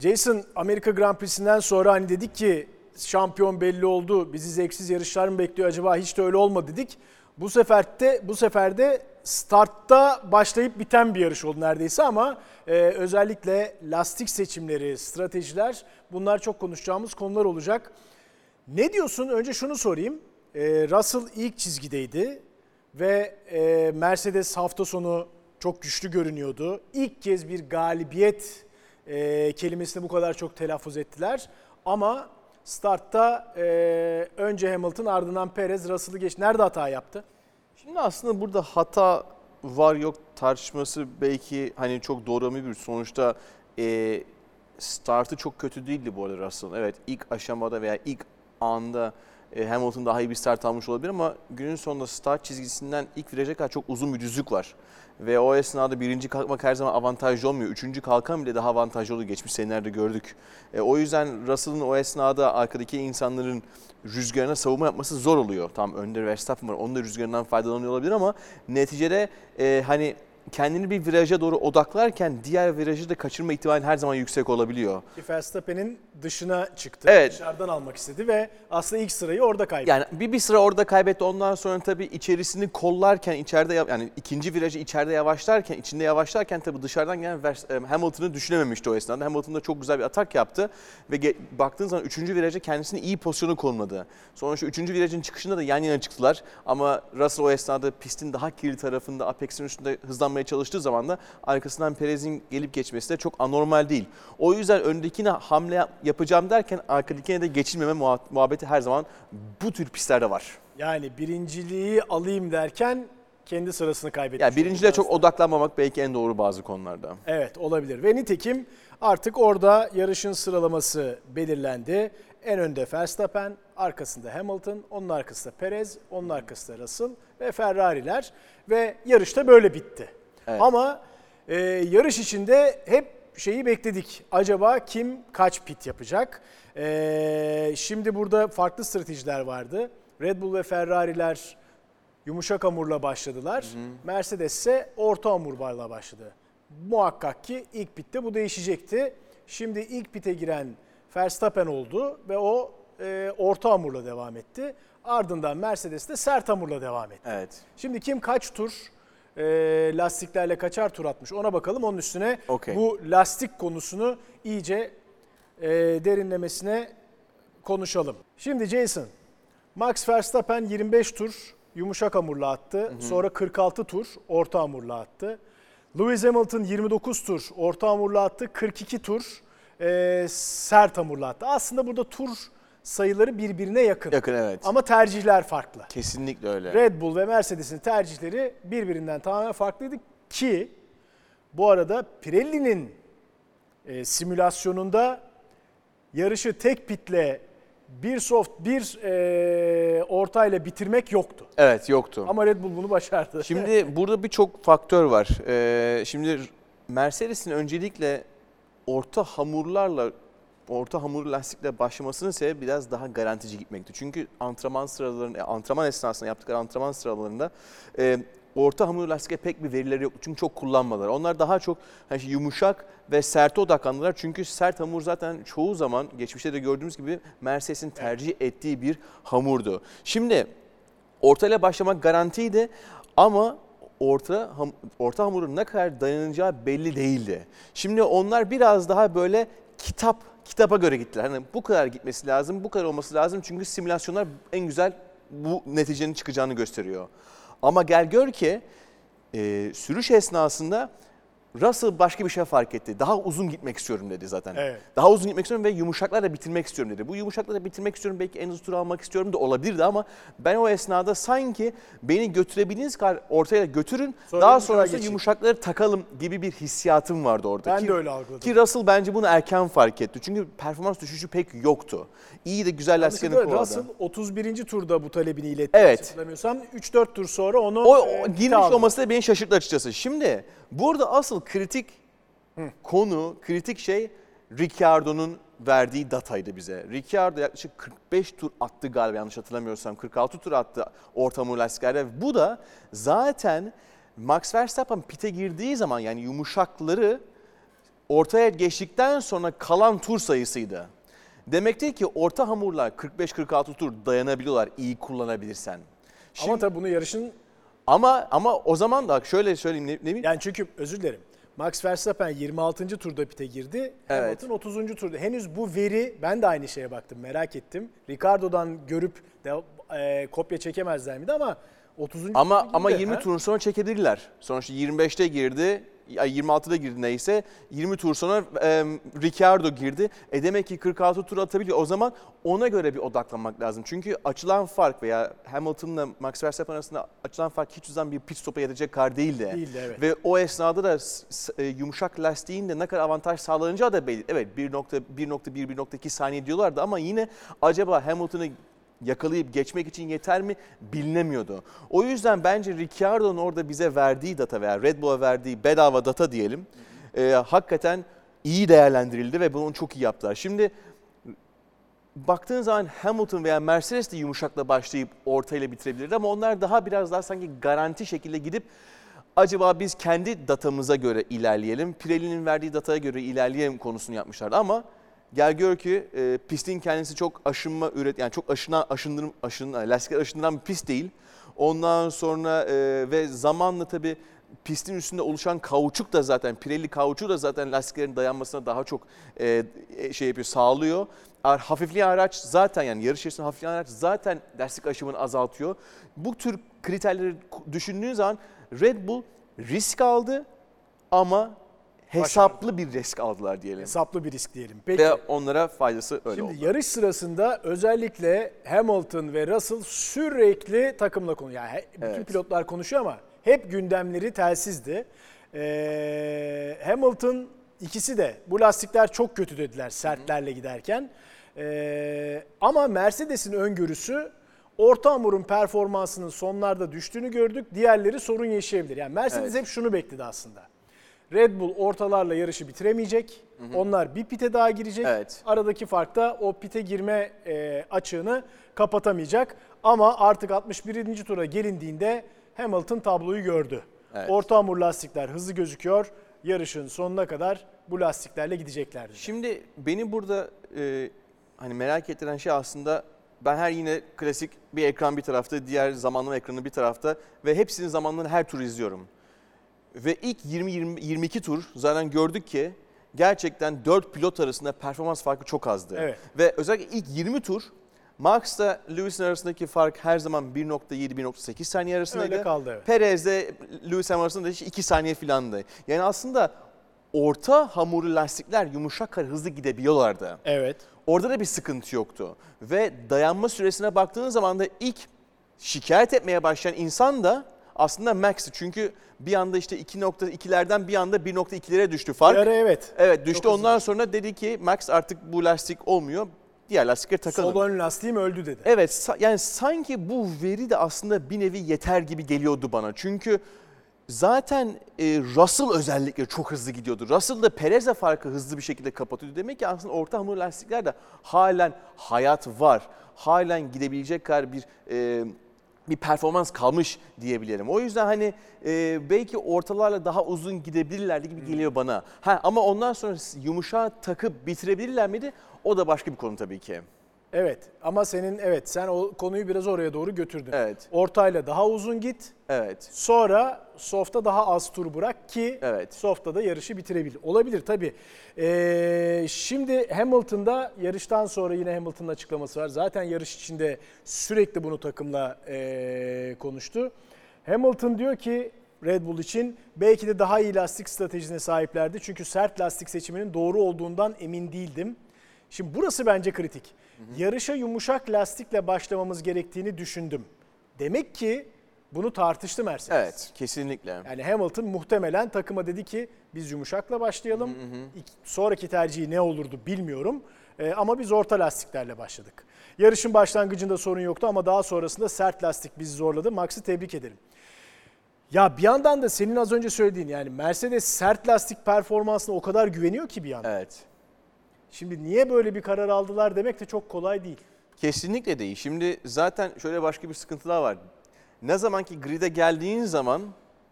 Jason, Amerika Grand Prix'sinden sonra hani dedik ki şampiyon belli oldu, bizi zevksiz yarışlar mı bekliyor acaba, hiç de öyle olmadı dedik. Bu sefer de startta başlayıp biten bir yarış oldu neredeyse ama özellikle lastik seçimleri, stratejiler, bunlar çok konuşacağımız konular olacak. Ne diyorsun? Önce şunu sorayım. Russell ilk çizgideydi ve Mercedes hafta sonu çok güçlü görünüyordu. İlk kez bir galibiyet kelimesini bu kadar çok telaffuz ettiler ama startta önce Hamilton, ardından Perez Russell'ı geçti. Nerede hata yaptı? Şimdi aslında burada hata var yok tartışması belki hani çok doğru bir sonuçta startı çok kötü değildi bu arada Russell'ın. Evet, ilk aşamada veya ilk anda Hamilton daha iyi bir start almış olabilir ama günün sonunda start çizgisinden ilk viraja kadar çok uzun bir düzlük var. Ve o esnada birinci kalkmak her zaman avantajlı olmuyor. Üçüncü kalkan bile daha avantajlı oluyor. Geçmiş senelerde gördük. O yüzden Russell'ın o esnada arkadaki insanların rüzgarına savunma yapması zor oluyor. Tam önde Verstappen var. Onun da rüzgarından faydalanıyor olabilir ama neticede hani kendini bir viraja doğru odaklarken diğer virajı da kaçırma ihtimali her zaman yüksek olabiliyor. Verstappen'in dışına çıktı. Evet. Dışarıdan almak istedi ve aslında ilk sırayı orada kaybetti. Yani bir sıra orada kaybetti. Ondan sonra tabii içerisini kollarken içeride yani ikinci virajı içeride yavaşlarken, içinde yavaşlarken tabii dışarıdan gelen Hamilton'ı düşünememişti o esnada. Hamilton da çok güzel bir atak yaptı ve baktığın zaman üçüncü viraja kendisini iyi pozisyonu konumladı. Sonra şu üçüncü virajın çıkışında da yan yana çıktılar ama Russell o esnada pistin daha kirli tarafında Apex'in üstünde hızlanmıştı. Çalıştığı zaman da arkasından Perez'in gelip geçmesi de çok anormal değil. O yüzden öndekine hamle yapacağım derken arkadakine de geçilmeme muhabbeti her zaman bu tür pistlerde var. Yani birinciliği alayım derken kendi sırasını kaybetmiş. Yani birinciliğe çok odaklanmamak belki en doğru bazı konularda. Evet, olabilir ve nitekim artık orada yarışın sıralaması belirlendi. En önde Verstappen, arkasında Hamilton, onun arkasında Perez, onun arkasında Russell ve Ferrari'ler ve yarışta böyle bitti. Evet. Ama yarış içinde hep şeyi bekledik. Acaba kim kaç pit yapacak? Şimdi burada farklı stratejiler vardı. Red Bull ve Ferrari'ler yumuşak hamurla başladılar. Mercedes ise orta hamurla başladı. Muhakkak ki ilk pitte bu değişecekti. Şimdi ilk pite giren Verstappen oldu ve o orta hamurla devam etti. Ardından Mercedes de sert hamurla devam etti. Evet. Şimdi kim kaç tur lastiklerle kaçar tur atmış ona bakalım. Onun üstüne bu lastik konusunu iyice derinlemesine konuşalım. Şimdi Jason, Max Verstappen 25 tur yumuşak hamurla attı. Sonra 46 tur orta hamurla attı. Lewis Hamilton 29 tur orta hamurla attı. 42 tur sert hamurla attı. Aslında burada tur sayıları birbirine yakın. Yakın, evet. Ama tercihler farklı. Kesinlikle öyle. Red Bull ve Mercedes'in tercihleri birbirinden tamamen farklıydı ki bu arada Pirelli'nin simülasyonunda yarışı tek pitle bir soft bir ortayla bitirmek yoktu. Evet, yoktu. Ama Red Bull bunu başardı. Şimdi burada birçok faktör var. Şimdi Mercedes'in öncelikle orta hamur lastikle başlamasının sebebi biraz daha garantici gitmekti. Çünkü antrenman esnasında yaptıkları antrenman sıralamalarında orta hamur lastikle pek bir verileri yoktu. Çünkü çok kullanmadılar. Onlar daha çok hani yumuşak ve serte odaklandılar. Çünkü sert hamur zaten çoğu zaman geçmişte de gördüğümüz gibi Mercedes'in tercih ettiği bir hamurdu. Şimdi ortayla başlamak garantiydi ama orta hamurun ne kadar dayanacağı belli değildi. Şimdi onlar biraz daha böyle kitaba göre gittiler. Hani bu kadar gitmesi lazım, bu kadar olması lazım çünkü simülasyonlar en güzel bu neticenin çıkacağını gösteriyor. Ama gel gör ki sürüş esnasında Russell başka bir şey fark etti. Daha uzun gitmek istiyorum dedi zaten. Evet. Daha uzun gitmek istiyorum ve yumuşaklarla bitirmek istiyorum dedi. Bu yumuşaklarla bitirmek istiyorum belki en hızlı turu almak istiyorum da olabilirdi ama ben o esnada sanki beni götürebildiğiniz kadar ortaya götürün. Daha sonrasında yumuşakları takalım gibi bir hissiyatım vardı orada. Ben de öyle algıladım. Ki Russell bence bunu erken fark etti. Çünkü performans düşüşü pek yoktu. İyi de güzel lastiklerini kullandı. Russell 31. turda bu talebini iletti. Evet. Hatırlamıyorsam 3-4 tur sonra onu... O girmiş olması da beni şaşırttı açıkçası. Şimdi burada asıl kritik şey Ricciardo'nun verdiği dataydı bize. Ricciardo yaklaşık 45 tur attı galiba yanlış hatırlamıyorsam. 46 tur attı orta hamur lastiklerde. Bu da zaten Max Verstappen pite girdiği zaman yani yumuşakları ortaya geçtikten sonra kalan tur sayısıydı. Demektir ki orta hamurlar 45-46 tur dayanabiliyorlar iyi kullanabilirsen. Şimdi, ama tabii bunu yarışın... Ama o zaman da şöyle söyleyeyim ne bileyim. Yani çünkü özür dilerim. Max Verstappen 26. turda pite girdi. Evet. Hamilton 30. turda. Henüz bu veri, ben de aynı şeye baktım, merak ettim. Ricardo'dan görüp de, kopya çekemezler miydi ama 30. Ama 20 turun sonra çekebilirler. Sonuçta 25'te girdi. 26'da girdi neyse, 20 tur sonra Ricciardo girdi. Demek ki 46 tur atabiliyor. O zaman ona göre bir odaklanmak lazım. Çünkü açılan fark veya Hamilton'la Max Verstappen arasında açılan fark hiç uzun bir pit stopa yetecek kar değildi. Evet. Ve o esnada da yumuşak lastiğin de ne kadar avantaj sağlanacağı da belli. Evet 1.1-1.2 saniye diyorlardı ama yine acaba Hamilton'ı yakalayıp geçmek için yeter mi bilinemiyordu. O yüzden bence Ricciardo'nun orada bize verdiği data veya Red Bull'a verdiği bedava data diyelim hakikaten iyi değerlendirildi ve bunu çok iyi yaptılar. Şimdi baktığın zaman Hamilton veya Mercedes de yumuşakla başlayıp ortayla bitirebilirdi ama onlar biraz daha sanki garanti şekilde gidip acaba biz kendi datamıza göre ilerleyelim, Pirelli'nin verdiği dataya göre ilerleyelim konusunu yapmışlardı ama gel gör ki pistin kendisi çok lastikler aşındıran bir pist değil. Ondan sonra ve zamanla tabii pistin üstünde oluşan kauçuk da zaten Pirelli kauçuğu da zaten lastiklerin dayanmasına daha çok sağlıyor. Hafifleyen araç zaten yani yarış içerisinde hafifleyen araç zaten lastik aşımını azaltıyor. Bu tür kriterleri düşündüğün zaman Red Bull risk aldı ama hesaplı bir risk aldılar diyelim. Hesaplı bir risk diyelim. Peki. Ve onlara faydası öyle oldu. Şimdi yarış sırasında özellikle Hamilton ve Russell sürekli takımla konuşuyor. Yani bütün pilotlar konuşuyor ama hep gündemleri telsizdi. Hamilton ikisi de bu lastikler çok kötü dediler sertlerle giderken. Ama Mercedes'in öngörüsü orta hamurun performansının sonlarda düştüğünü gördük. Diğerleri sorun yaşayabilir. Yani Mercedes hep şunu bekledi aslında. Red Bull ortalarla yarışı bitiremeyecek. Onlar bir pite daha girecek. Aradaki fark da o pite girme açığını kapatamayacak. Ama artık 61. tura gelindiğinde Hamilton tabloyu gördü. Orta hamur lastikler hızlı gözüküyor. Yarışın sonuna kadar bu lastiklerle gideceklerdi. Şimdi beni burada merak ettiren şey aslında ben yine klasik bir ekran bir tarafta, diğer zamanlama ekranı bir tarafta ve hepsinin zamanlarını her tur izliyorum. Ve ilk 20-22 tur zaten gördük ki gerçekten 4 pilot arasında performans farkı çok azdı. Evet. Ve özellikle ilk 20 tur Max'la Lewis'in arasındaki fark her zaman 1.7-1.8 saniye arasındaydı. Öyle kaldı, evet. Perez'le Lewis arasında 2 saniye filandı. Yani aslında orta hamurlu lastikler yumuşak kar hızlı gidebiliyorlardı. Evet. Orada da bir sıkıntı yoktu. Ve dayanma süresine baktığınız zaman da ilk şikayet etmeye başlayan insan da aslında Max'ti çünkü bir anda 2.2'lerden bir anda 1.2'lere düştü fark. Evet düştü. Çok ondan uzun. Sonra dedi ki Max artık bu lastik olmuyor. Diğer lastikleri takalım. Sol ön lastiğim öldü dedi. Evet yani sanki bu veri de aslında bir nevi yeter gibi geliyordu bana. Çünkü zaten Russell özellikle çok hızlı gidiyordu. Russell da Perez'e farkı hızlı bir şekilde kapatıyordu. Demek ki aslında orta hamur lastikler de halen hayat var. Halen gidebilecek kadar bir performans kalmış diyebilirim. O yüzden belki ortalarla daha uzun gidebilirlerdi gibi geliyor bana. Ama ondan sonra yumuşağa takıp bitirebilirler miydi? O da başka bir konu tabii ki. Evet ama sen o konuyu biraz oraya doğru götürdün. Evet. Ortayla daha uzun git. Evet. Sonra soft'a daha az tur bırak ki soft'ta da yarışı bitirebilir. Olabilir tabii. Şimdi Hamilton'da yarıştan sonra yine Hamilton'ın açıklaması var. Zaten yarış içinde sürekli bunu takımla konuştu. Hamilton diyor ki Red Bull için belki de daha iyi lastik stratejisine sahiplerdi. Çünkü sert lastik seçiminin doğru olduğundan emin değildim. Şimdi burası bence kritik. Yarışa yumuşak lastikle başlamamız gerektiğini düşündüm. Demek ki bunu tartıştı Mercedes. Evet, kesinlikle. Yani Hamilton muhtemelen takıma dedi ki biz yumuşakla başlayalım. Sonraki tercihi ne olurdu bilmiyorum. Ama biz orta lastiklerle başladık. Yarışın başlangıcında sorun yoktu ama daha sonrasında sert lastik bizi zorladı. Max'ı tebrik ederim. Ya bir yandan da senin az önce söylediğin yani Mercedes sert lastik performansına o kadar güveniyor ki bir yandan. Evet. Şimdi niye böyle bir karar aldılar demek de çok kolay değil. Kesinlikle değil. Şimdi zaten şöyle başka bir sıkıntılar var. Ne zaman ki grid'e geldiğin zaman,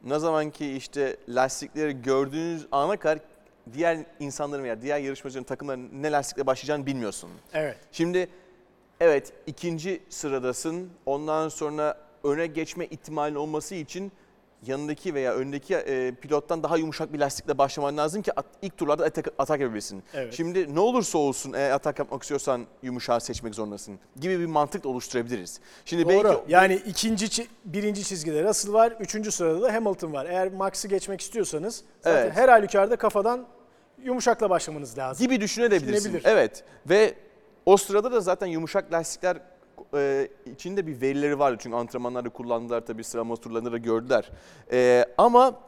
ne zaman ki lastikleri gördüğünüz ana kadar diğer insanların veya diğer yarışmacıların, takımların ne lastikle başlayacağını bilmiyorsun. Evet. Şimdi evet, ikinci sıradasın. Ondan sonra öne geçme ihtimalinin olması için yanındaki veya öndeki pilottan daha yumuşak bir lastikle başlaman lazım ki ilk turlarda atak yapabilsin. Evet. Şimdi ne olursa olsun eğer atak yapmak istiyorsan yumuşağı seçmek zorundasın gibi bir mantık oluşturabiliriz. Şimdi doğru. Belki... Yani birinci çizgide Russell var, üçüncü sırada da Hamilton var. Eğer Max'ı geçmek istiyorsanız zaten evet, her halükarda kafadan yumuşakla başlamanız lazım. Gibi düşünebilirsin. Evet. Ve o sırada da zaten yumuşak lastikler içinde bir verileri vardı. Çünkü antrenmanlarda kullandılar, tabii sıralama turlarında da gördüler. Ama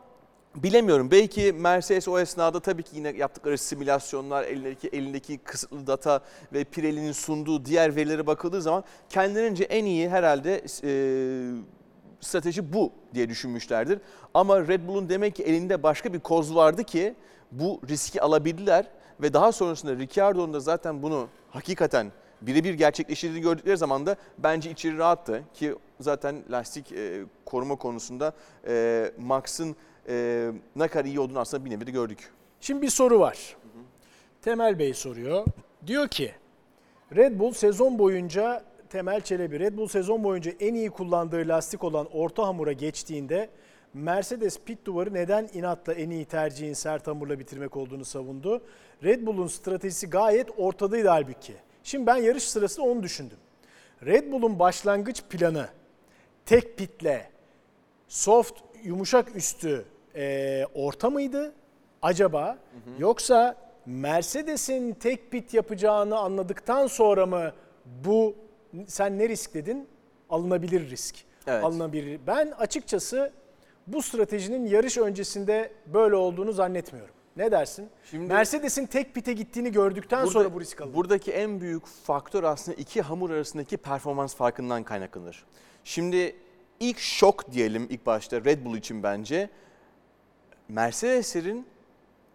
bilemiyorum. Belki Mercedes o esnada tabii ki yine yaptıkları simülasyonlar, elindeki kısıtlı data ve Pirelli'nin sunduğu diğer verilere bakıldığı zaman kendilerince en iyi herhalde strateji bu diye düşünmüşlerdir. Ama Red Bull'un demek ki elinde başka bir koz vardı ki bu riski alabildiler ve daha sonrasında Ricciardo'nun da zaten bunu hakikaten birebir gerçekleştirdiğini gördükleri zaman da bence içeri rahattı ki zaten lastik koruma konusunda Max'ın ne kadar iyi olduğunu aslında bir nevi de gördük. Şimdi bir soru var. Hı hı. Temel Bey soruyor. Diyor ki Temel Çelebi, Red Bull sezon boyunca en iyi kullandığı lastik olan orta hamura geçtiğinde Mercedes pit duvarı neden inatla en iyi tercihin sert hamurla bitirmek olduğunu savundu. Red Bull'un stratejisi gayet ortadaydı halbuki. Şimdi ben yarış sırasında onu düşündüm. Red Bull'un başlangıç planı tek pitle soft, yumuşak üstü orta mıydı acaba? Hı hı. Yoksa Mercedes'in tek pit yapacağını anladıktan sonra mı bu, sen ne risk dedin? Alınabilir risk. Evet. Alınabilir. Ben açıkçası bu stratejinin yarış öncesinde böyle olduğunu zannetmiyorum. Ne dersin? Şimdi Mercedes'in tek pite gittiğini gördükten sonra bu risk alınır. Buradaki en büyük faktör aslında iki hamur arasındaki performans farkından kaynaklanır. Şimdi ilk şok diyelim ilk başta Red Bull için bence. Mercedes'in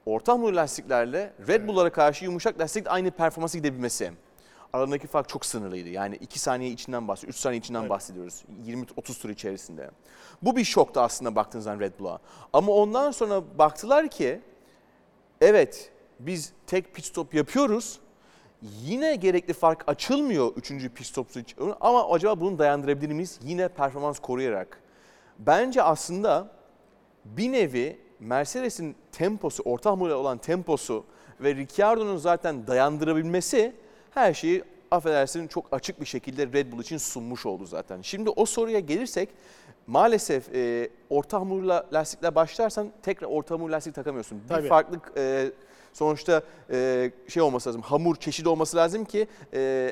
orta hamur lastiklerle Red Bull'lara karşı yumuşak lastikle aynı performansa gidebilmesi. Aralarındaki fark çok sınırlıydı. Yani 2 saniye içinden bahsediyoruz, 3 saniye içinden bahsediyoruz. 20-30 tur içerisinde. Bu bir şoktu aslında baktığınız zaman Red Bull'a. Ama ondan sonra baktılar ki evet, biz tek pit stop yapıyoruz. Yine gerekli fark açılmıyor 3. pit stop için. Ama acaba bunu dayandırabilir miyiz? Yine performans koruyarak. Bence aslında bir nevi Mercedes'in temposu, orta hamurla olan temposu ve Ricciardo'nun zaten dayandırabilmesi her şeyi, affedersin, çok açık bir şekilde Red Bull için sunmuş oldu zaten. Şimdi o soruya gelirsek maalesef orta hamurla lastikle başlarsan tekrar orta hamur lastik takamıyorsun. Tabii. Bir farklı sonuçta şey olması lazım, hamur çeşidi olması lazım ki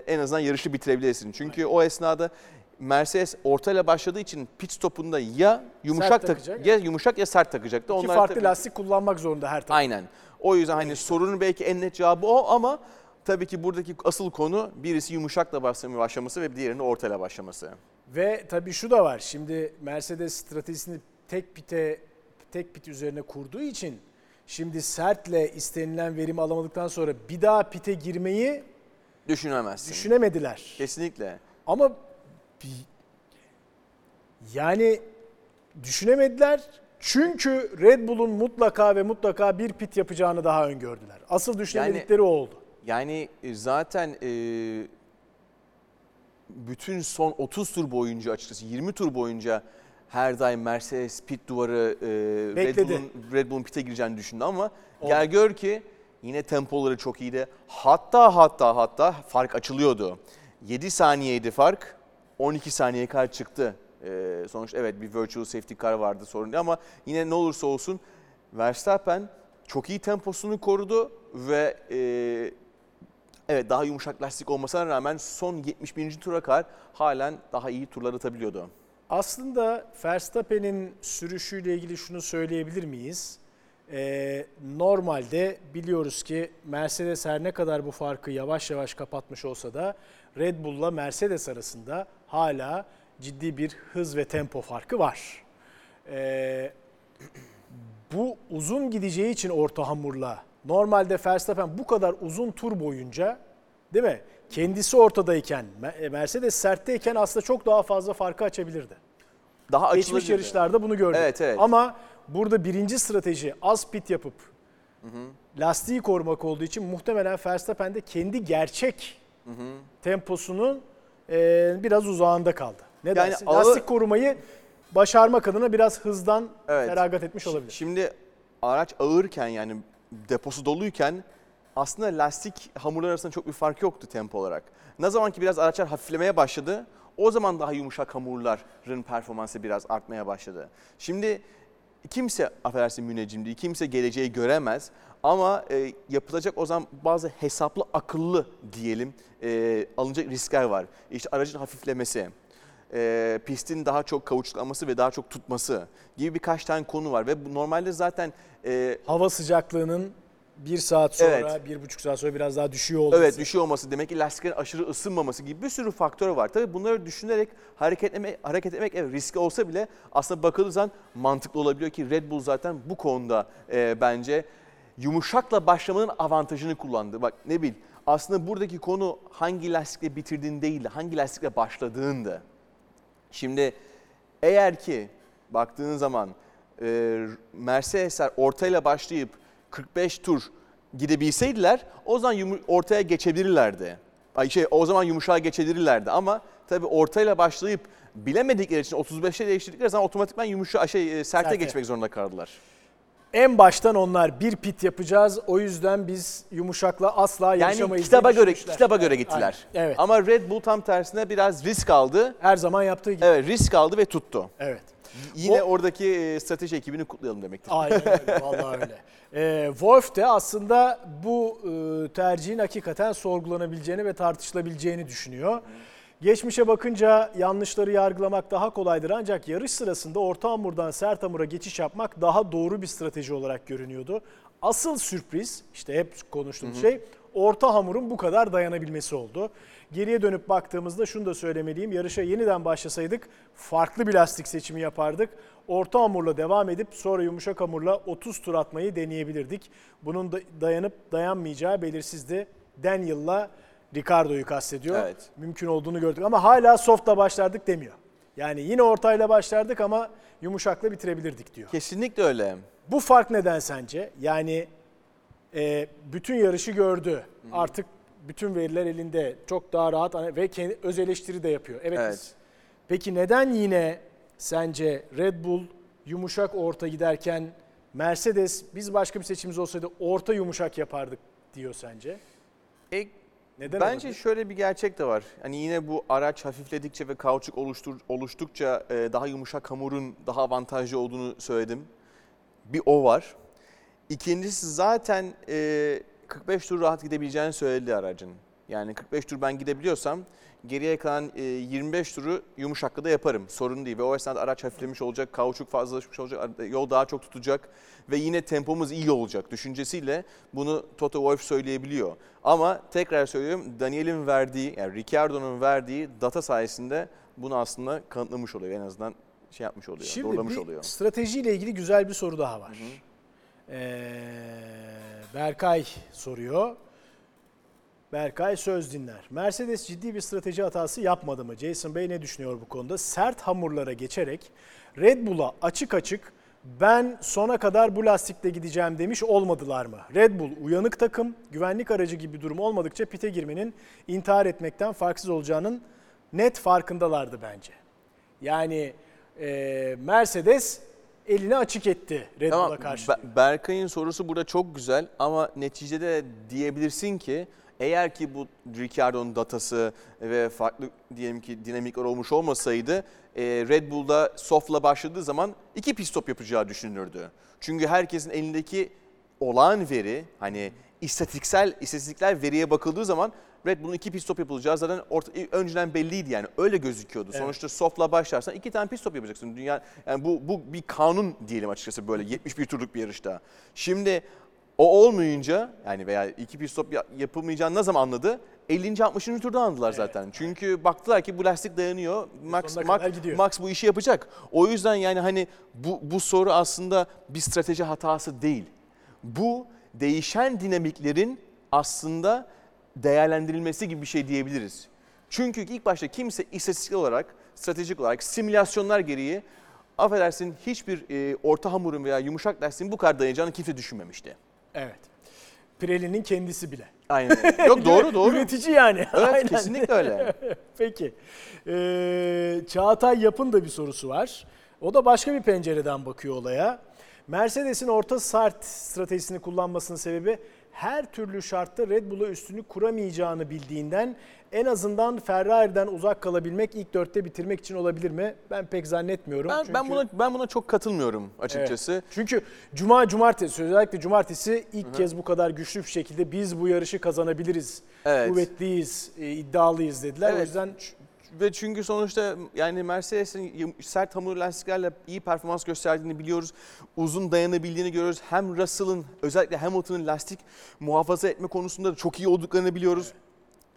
en azından yarışı bitirebilirsin. Çünkü o esnada Mercedes ortayla başladığı için pit stopunda ya yumuşak takacak, ya yumuşak ya sert takacaktı. İki farklı lastik kullanmak zorunda her takım. Aynen. O yüzden hani sorunun belki en net cevabı o ama tabii ki buradaki asıl konu birisi yumuşakla başlaması ve diğerinin ortayla başlaması. Ve tabii şu da var. Şimdi Mercedes stratejisini tek pit üzerine kurduğu için şimdi sertle istenilen verimi alamadıktan sonra bir daha pite girmeyi düşünemediler. Kesinlikle. Ama yani düşünemediler çünkü Red Bull'un mutlaka bir pit yapacağını daha öngördüler. Asıl düşünemedikleri o oldu. Yani zaten bütün son 30 tur boyunca, açıkçası 20 tur boyunca her daim Mercedes pit duvarı Red Bull'un pite gireceğini düşündü ama gel gör ki yine tempoları çok iyiydi. Hatta fark açılıyordu. 7 saniyeydi fark, 12 saniyeye kadar çıktı. Sonuçta evet bir virtual safety car vardı, sorun değil ama yine ne olursa olsun Verstappen çok iyi temposunu korudu ve evet daha yumuşak lastik olmasına rağmen son 71. tura kadar halen daha iyi turlar atabiliyordu. Aslında Verstappen'in sürüşüyle ilgili şunu söyleyebilir miyiz? Normalde biliyoruz ki Mercedes her ne kadar bu farkı yavaş yavaş kapatmış olsa da Red Bull'la Mercedes arasında hala ciddi bir hız ve tempo farkı var. Bu uzun gideceği için orta hamurla normalde Verstappen bu kadar uzun tur boyunca, değil mi? Kendisi ortadayken, Mercedes sertteyken aslında çok daha fazla farkı açabilirdi. Daha geçmiş yarışlarda bunu gördük. Evet. Ama burada birinci strateji az pit yapıp lastiği korumak olduğu için muhtemelen Verstappen de kendi gerçek temposunun biraz uzağında kaldı. Ne yani dersin? Lastik korumayı başarmak adına biraz hızdan feragat etmiş olabilir. Şimdi araç ağırken, yani deposu doluyken aslında lastik hamurlar arasında çok bir fark yoktu tempo olarak. Ne zaman ki biraz araçlar hafiflemeye başladı, o zaman daha yumuşak hamurların performansı biraz artmaya başladı. Şimdi kimse, affedersin, müneccim değil, kimse geleceği göremez ama yapılacak o zaman bazı hesaplı, akıllı diyelim alınacak riskler var. İşte aracın hafiflemesi, pistin daha çok kavuçlanması ve daha çok tutması gibi birkaç tane konu var ve bu normalde zaten hava sıcaklığının 1 saat sonra, 1,5 saat sonra biraz daha düşüyor olması. Evet, düşüyor olması demek ki lastiklerin aşırı ısınmaması gibi bir sürü faktör var. Tabii bunları düşünerek hareket etmek riskli olsa bile aslında bakıldığı zaman mantıklı olabiliyor ki Red Bull zaten bu konuda bence yumuşakla başlamanın avantajını kullandı. Bak ne bil, aslında buradaki konu hangi lastikle bitirdiğin değil, hangi lastikle başladığındı. Şimdi eğer ki baktığın zaman Mercedesler ortayla başlayıp 45 tur gidebilseydiler o zaman ortaya geçebilirlerdi. O zaman yumuşağa geçebilirlerdi ama tabii ortayla başlayıp bilemedikleri için 35'e değiştirdikleri zaman otomatikman serte geçmek zorunda kaldılar. En baştan onlar bir pit yapacağız, o yüzden biz yumuşakla asla yarışamayız. Yani kitaba göre gittiler. Evet. Ama Red Bull tam tersine biraz risk aldı. Her zaman yaptığı gibi. Evet, risk aldı ve tuttu. Evet. Yine oradaki strateji ekibini kutlayalım demektir. Aynen öyle, vallahi öyle. Wolff de aslında bu tercihin hakikaten sorgulanabileceğini ve tartışılabileceğini düşünüyor. Geçmişe bakınca yanlışları yargılamak daha kolaydır ancak yarış sırasında orta hamurdan sert hamura geçiş yapmak daha doğru bir strateji olarak görünüyordu. Asıl sürpriz, işte hep konuştuğum şey, orta hamurun bu kadar dayanabilmesi oldu. Geriye dönüp baktığımızda şunu da söylemeliyim, yarışa yeniden başlasaydık farklı bir lastik seçimi yapardık. Orta hamurla devam edip sonra yumuşak hamurla 30 tur atmayı deneyebilirdik. Bunun dayanıp dayanmayacağı belirsizdi. Daniel'la Ricciardo'yu kastediyor. Evet. Mümkün olduğunu gördük ama hala soft'la başlardık demiyor. Yani yine ortayla başlardık ama yumuşakla bitirebilirdik diyor. Kesinlikle öyle. Bu fark neden sence? Yani bütün yarışı gördü. Artık bütün veriler elinde. Çok daha rahat ve kendi öz eleştiri de yapıyor. Evet. Peki neden yine sence Red Bull yumuşak orta giderken Mercedes biz başka bir seçimimiz olsaydı orta yumuşak yapardık diyor sence? Neden bence olmadı? Şöyle bir gerçek de var. Hani yine bu araç hafifledikçe ve kauçuk oluştukça daha yumuşak hamurun daha avantajlı olduğunu söyledim. Bir o var. İkincisi zaten 45 tur rahat gidebileceğini söyledi aracın. Yani 45 tur ben gidebiliyorsam geriye kalan 25 turu yumuşakla da yaparım. Sorun değil ve o esnada araç hafiflemiş olacak, kauçuk fazlalaşmış olacak, yol daha çok tutacak ve yine tempomuz iyi olacak düşüncesiyle bunu Toto Wolff söyleyebiliyor. Ama tekrar söylüyorum, Daniel'in verdiği, yani Ricciardo'nun verdiği data sayesinde bunu aslında kanıtlamış oluyor. En azından yapmış oluyor, şimdi doğrulamış oluyor. Şimdi stratejiyle ilgili güzel bir soru daha var. Berkay soruyor. Berkay söz dinler. Mercedes ciddi bir strateji hatası yapmadı mı? Jason Bey ne düşünüyor bu konuda? Sert hamurlara geçerek Red Bull'a açık açık ben sona kadar bu lastikle gideceğim demiş olmadılar mı? Red Bull uyanık takım, güvenlik aracı gibi bir durum olmadıkça pite girmenin intihar etmekten farksız olacağının net farkındalardı bence. Yani Mercedes elini açık etti Red Bull'a karşı. Berkay'ın sorusu burada çok güzel ama neticede diyebilirsin ki eğer ki bu Ricciardo'nun datası ve farklı diyelim ki dinamikler olmuş olmasaydı Red Bull'da soft'la başladığı zaman 2 pit stop yapacağı düşünülürdü. Çünkü herkesin elindeki olağan veri, hani istatistikler veriye bakıldığı zaman Red Bull'un 2 pit stop yapılacağı zaten önceden belliydi, yani öyle gözüküyordu. Evet. Sonuçta soft'la başlarsan 2 tane pit stop yapacaksın. Dünya, yani bu bir kanun diyelim açıkçası, böyle 71 turluk bir yarışta. Şimdi o olmayınca, yani veya 2 pit stop yapılmayacağını ne zaman anladı? 50. 60. turda anladılar zaten. Evet. Çünkü baktılar ki bu lastik dayanıyor. Max bu işi yapacak. O yüzden yani hani bu soru aslında bir strateji hatası değil. Bu değişen dinamiklerin aslında değerlendirilmesi gibi bir şey diyebiliriz. Çünkü ilk başta kimse istatistik olarak, stratejik olarak, simülasyonlar gereği affedersin hiçbir orta hamurun veya yumuşak lastiğin bu kadar dayanacağını kimse düşünmemişti. Evet. Pirelli'nin kendisi bile. Aynen. Yok doğru. Üretici yani. Evet aynen. Kesinlikle öyle. Peki. Çağatay Yap'ın da bir sorusu var. O da başka bir pencereden bakıyor olaya. Mercedes'in orta sert stratejisini kullanmasının sebebi her türlü şartta Red Bull'a üstünü kuramayacağını bildiğinden en azından Ferrari'den uzak kalabilmek, ilk dörtte bitirmek için olabilir mi? Ben pek zannetmiyorum. Ben buna çok katılmıyorum açıkçası. Evet. Çünkü cumartesi özellikle cumartesi ilk kez bu kadar güçlü bir şekilde biz bu yarışı kazanabiliriz. Evet. Kuvvetliyiz, iddialıyız dediler. Evet. O yüzden ve çünkü sonuçta yani Mercedes'in sert hamur lastiklerle iyi performans gösterdiğini biliyoruz. Uzun dayanabildiğini görüyoruz. Hem Russell'ın özellikle Hamilton'ın lastik muhafaza etme konusunda da çok iyi olduklarını biliyoruz. Evet.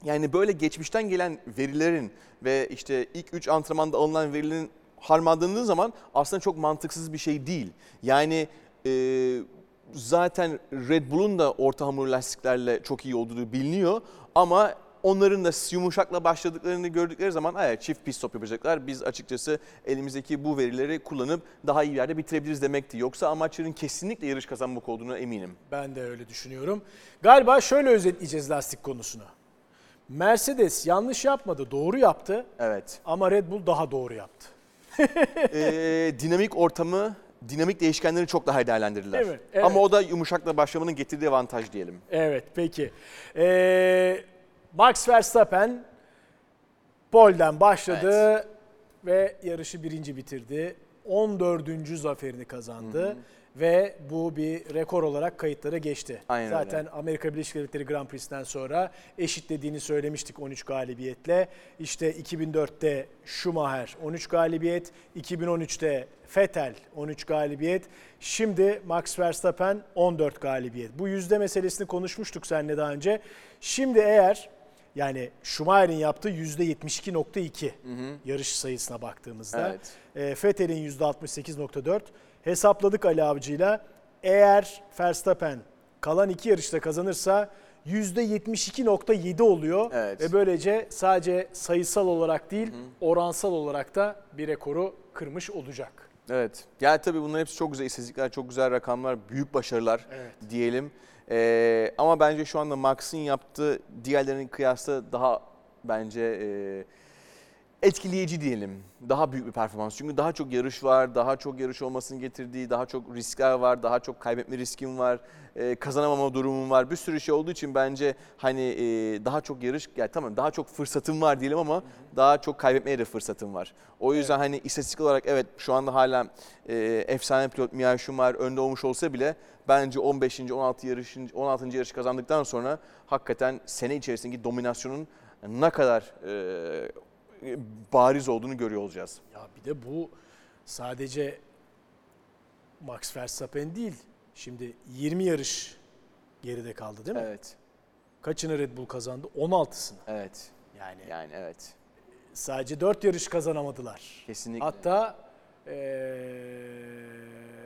Yani böyle geçmişten gelen verilerin ve işte ilk 3 antrenmanda alınan verilerin harmanlandığı zaman aslında çok mantıksız bir şey değil. Yani zaten Red Bull'un da orta hamur lastiklerle çok iyi olduğu biliniyor ama onların da yumuşakla başladıklarını gördükleri zaman çift pit stop yapacaklar. Biz açıkçası elimizdeki bu verileri kullanıp daha iyi yerde bitirebiliriz demekti. Yoksa amaçların kesinlikle yarış kazanmak olduğuna eminim. Ben de öyle düşünüyorum. Galiba şöyle özetleyeceğiz lastik konusunu. Mercedes yanlış yapmadı, doğru yaptı. Evet. Ama Red Bull daha doğru yaptı. Dinamik ortamı, dinamik değişkenleri çok daha değerlendirdiler. Evet. Ama o da yumuşakla başlamanın getirdiği avantaj diyelim. Evet, peki. Max Verstappen pole'den başladı ve yarışı birinci bitirdi. 14. zaferini kazandı ve bu bir rekor olarak kayıtlara geçti. Aynen zaten öyle. Amerika Birleşik Devletleri Grand Prix'sinden sonra eşitlediğini söylemiştik 13 galibiyetle. İşte 2004'te Schumacher 13 galibiyet, 2013'te Vettel 13 galibiyet, şimdi Max Verstappen 14 galibiyet. Bu yüzde meselesini konuşmuştuk seninle daha önce. Şimdi eğer... Yani Schumacher'in yaptığı %72.2 yarış sayısına baktığımızda. Evet. Vettel'in %68.4. Hesapladık Ali Avcı'yla. Eğer Verstappen kalan iki yarışta kazanırsa %72.7 oluyor. Evet. Ve böylece sadece sayısal olarak değil oransal olarak da bir rekoru kırmış olacak. Evet. Yani tabii bunların hepsi çok güzel istatistikler, çok güzel rakamlar, büyük başarılar diyelim. Ama bence şu anda Max'in yaptığı diğerlerinin kıyasla daha bence etkileyici diyelim. Daha büyük bir performans. Çünkü daha çok yarış var, daha çok yarış olmasının getirdiği, daha çok riskler var, daha çok kaybetme riskim var, kazanamama durumum var. Bir sürü şey olduğu için bence hani daha çok yarış, yani tamam daha çok fırsatım var diyelim ama daha çok kaybetmeye de fırsatım var. O yüzden hani istatistik olarak evet şu anda hala efsane pilot Michael Schumacher önde olmuş olsa bile bence 16. yarışı kazandıktan sonra hakikaten sene içerisindeki dominasyonun ne kadar bariz olduğunu görüyor olacağız. Ya bir de bu sadece Max Verstappen değil. Şimdi 20 yarış geride kaldı değil mi? Evet. Kaçını Red Bull kazandı? 16'sını. Evet. Yani evet. Sadece 4 yarış kazanamadılar. Kesinlikle. Hatta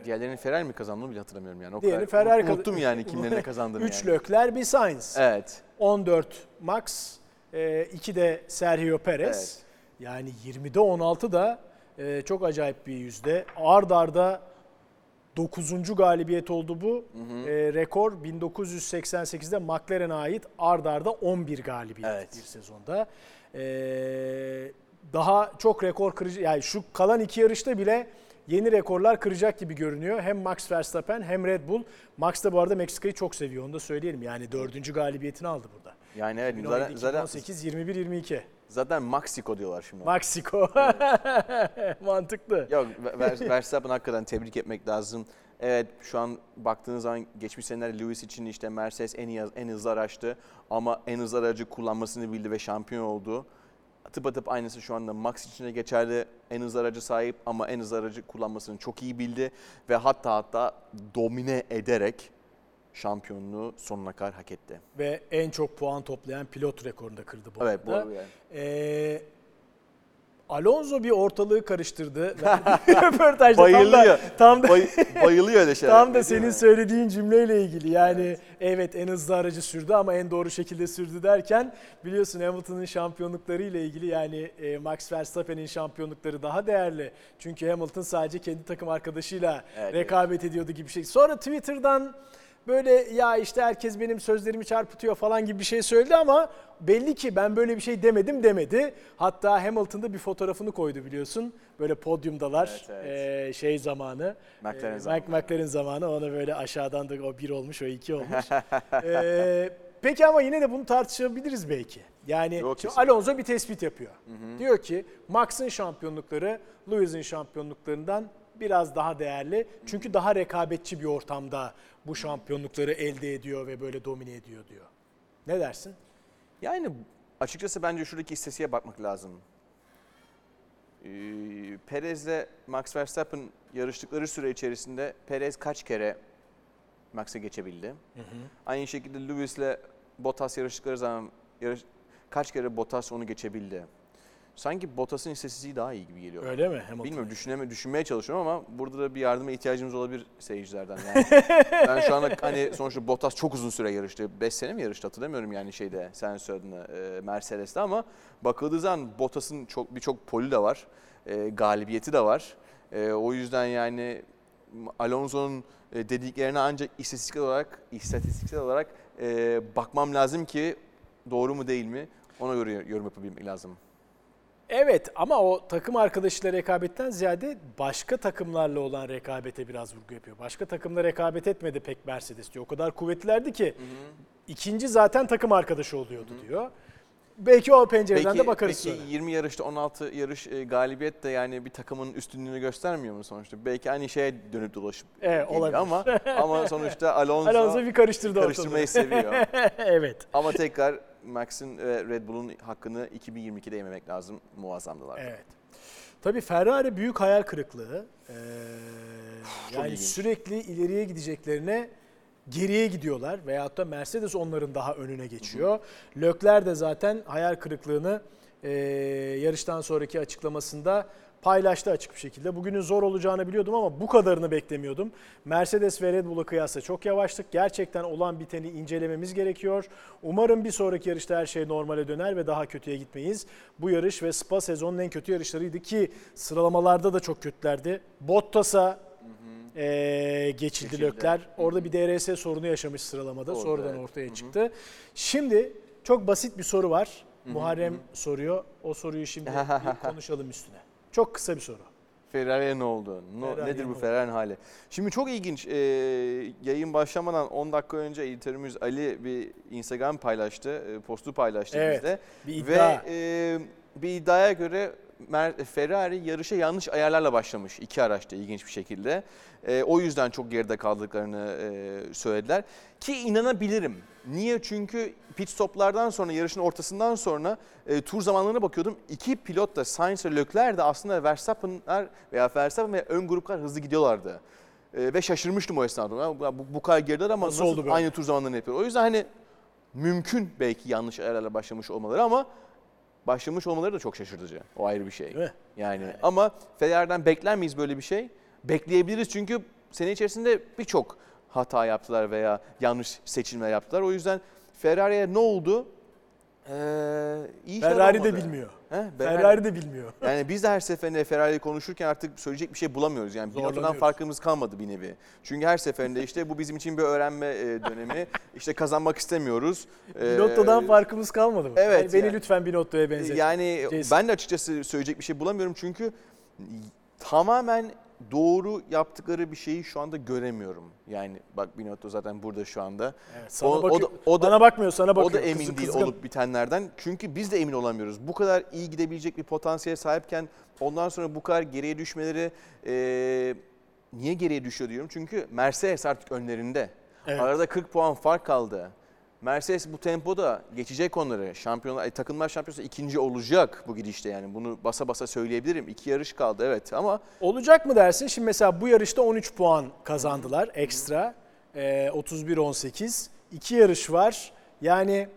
diğerlerinin Ferrari mi kazandığını bile hatırlamıyorum yani. O diğerini kadar Ferrari unuttum yani kimlerine kazandığını. 3 yani. Leclerc, bir Sainz. Evet. 14 Max, 2 de Sergio Perez. Evet. Yani 20'de 16 da çok acayip bir yüzde. Arda 9. galibiyet oldu bu. Rekor 1988'de McLaren'e ait arda 11 galibiyet bir sezonda. Daha çok rekor kırıcı, yani şu kalan iki yarışta bile yeni rekorlar kıracak gibi görünüyor. Hem Max Verstappen hem Red Bull. Max da bu arada Meksika'yı çok seviyor, onu da söyleyelim. Yani 4. galibiyetini aldı burada. Yani evet. 2018, 21, 22. Zaten Meksiko diyorlar şimdi. Meksiko. Evet. Mantıklı. Yok, Verstappen'ı hakikaten tebrik etmek lazım. Evet, şu an baktığınız zaman geçmiş seneler Lewis için işte Mercedes en hızlı araçtı. Ama en hızlı aracı kullanmasını bildi ve şampiyon oldu. Tıpatıp aynısı şu anda Max için de geçerli. En hızlı aracı sahip ama en hızlı aracı kullanmasını çok iyi bildi. Ve hatta domine ederek şampiyonluğu sonuna kadar hak etti. Ve en çok puan toplayan pilot rekorunu da kırdı bu arada. Evet, bu yani. Alonso bir ortalığı karıştırdı. Röportajda bayılıyor. Bayılıyor öyle şeyler. Tam da senin söylediğin cümleyle ilgili. Yani evet en hızlı aracı sürdü ama en doğru şekilde sürdü derken biliyorsun Hamilton'ın şampiyonlukları ile ilgili yani Max Verstappen'in şampiyonlukları daha değerli. Çünkü Hamilton sadece kendi takım arkadaşıyla rekabet ediyordu gibi bir şey. Sonra Twitter'dan böyle ya işte herkes benim sözlerimi çarpıtıyor falan gibi bir şey söyledi ama belli ki ben böyle bir şey demedim demedi. Hatta Hamilton'da bir fotoğrafını koydu biliyorsun. Böyle podyumdalar evet. Şey zamanı. McLaren zamanı. McLaren zamanı ona böyle aşağıdan da o bir olmuş o iki olmuş. Peki ama yine de bunu tartışabiliriz belki. Yani Alonso bir tespit yapıyor. Hı hı. Diyor ki Max'ın şampiyonlukları Lewis'in şampiyonluklarından biraz daha değerli. Çünkü daha rekabetçi bir ortamda bu şampiyonlukları elde ediyor ve böyle domine ediyor diyor. Ne dersin? Yani açıkçası bence şuradaki istatistiğe bakmak lazım. Perez'le Max Verstappen yarıştıkları süre içerisinde Perez kaç kere Max'e geçebildi? Hı hı. Aynı şekilde Lewis'le Bottas yarıştıkları zaman kaç kere Bottas onu geçebildi? Sanki Bottas'ın istatistiği daha iyi gibi geliyor. Öyle mi? Hamilton bilmiyorum düşünmeye çalışıyorum ama burada da bir yardıma ihtiyacımız olabilir seyircilerden. Yani. Ben şu anda hani sonuçta Bottas çok uzun süre yarıştı. 5 sene mi yarıştı hatırlamıyorum yani şeyde sen söyledin Mercedes'te ama bakıldığı zaman Bottas'ın birçok poli de var. Galibiyeti de var. O yüzden yani Alonso'nun dediklerine ancak istatistiksel olarak bakmam lazım ki doğru mu değil mi ona göre yorum yapabilmek lazım. Evet ama o takım arkadaşıyla rekabetten ziyade başka takımlarla olan rekabete biraz vurgu yapıyor. Başka takımla rekabet etmedi pek Mercedes diyor. O kadar kuvvetlilerdi ki ikinci zaten takım arkadaşı oluyordu diyor. Belki o pencereden de bakarız sonra. Belki 20 yarışta 16 yarış galibiyet de yani bir takımın üstünlüğünü göstermiyor mu sonuçta? Belki aynı şeye dönüp dolaşıp olabilir ama sonuçta Alonso bir karıştırmayı seviyor. Evet. Ama tekrar Max'in ve Red Bull'un hakkını 2022'de yememek lazım. Muazzamdılar. Evet. Tabii Ferrari büyük hayal kırıklığı. Yani ilginç. Sürekli ileriye gideceklerine geriye gidiyorlar. Veyahut da Mercedes onların daha önüne geçiyor. Hı hı. Leclerc de zaten hayal kırıklığını yarıştan sonraki açıklamasında paylaştı açık bir şekilde. Bugünün zor olacağını biliyordum ama bu kadarını beklemiyordum. Mercedes ve Red Bull'a kıyasla çok yavaştık. Gerçekten olan biteni incelememiz gerekiyor. Umarım bir sonraki yarışta her şey normale döner ve daha kötüye gitmeyiz. Bu yarış ve Spa sezonun en kötü yarışlarıydı ki sıralamalarda da çok kötülerdi. Bottas'a geçildi Leclerc. Orada bir DRS sorunu yaşamış sıralamada. Sonradan ortaya çıktı. Şimdi çok basit bir soru var. Muharrem soruyor. O soruyu şimdi bir konuşalım üstüne. Çok kısa bir soru. Ferrari'ye ne oldu? Nedir bu Ferrari'nin hali? Şimdi çok ilginç. Yayın başlamadan 10 dakika önce editörümüz Ali bir Instagram paylaştı. Postu paylaştı bizde. Bir iddia. Ve bir iddiaya göre Ferrari yarışa yanlış ayarlarla başlamış. İki araçta ilginç bir şekilde. O yüzden çok geride kaldıklarını söylediler. Ki inanabilirim. Niye? Çünkü pit stoplardan sonra, yarışın ortasından sonra tur zamanlarına bakıyordum. İki pilot da Sainz ve Leclerc de aslında Verstappen ve ön gruplar hızlı gidiyorlardı. Ve şaşırmıştım o esnada. Bu kadar geriler ama nasıl aynı tur zamanlarını yapıyor. O yüzden hani mümkün belki yanlış ayarlarla başlamış olmaları ama başlamış olmaları da çok şaşırtıcı. O ayrı bir şey. Yani ama Ferrari'den bekler miyiz böyle bir şey? Bekleyebiliriz çünkü sene içerisinde birçok hata yaptılar veya yanlış seçimler yaptılar. O yüzden Ferrari'ye ne oldu? İyi Ferrari de bilmiyor. Ferrari de bilmiyor. Yani biz de her seferinde Ferrari'yi konuşurken artık söyleyecek bir şey bulamıyoruz. Yani Binotto'dan farkımız kalmadı bir nevi. Çünkü her seferinde işte bu bizim için bir öğrenme dönemi. İşte kazanmak istemiyoruz. Binotto'dan farkımız kalmadı mı? Evet. Yani beni lütfen Binotto'ya benzetin. Yani ben de açıkçası söyleyecek bir şey bulamıyorum çünkü tamamen doğru yaptıkları bir şeyi şu anda göremiyorum. Yani bak Binotto zaten burada şu anda. Evet, sana bana bakmıyor, sana bakıyor. O da emin değil olup bitenlerden. Çünkü biz de emin olamıyoruz. Bu kadar iyi gidebilecek bir potansiyele sahipken ondan sonra bu kadar geriye düşmeleri niye geriye düşüyor diyorum. Çünkü Mercedes artık önlerinde. Evet. Arada 40 puan fark kaldı. Mercedes bu tempoda geçecek onları. Takımlar şampiyonası ikinci olacak bu gidişte yani. Bunu basa basa söyleyebilirim. 2 yarış kaldı evet ama. Olacak mı dersin? Şimdi mesela bu yarışta 13 puan kazandılar ekstra. 31-18. 2 yarış var. Yani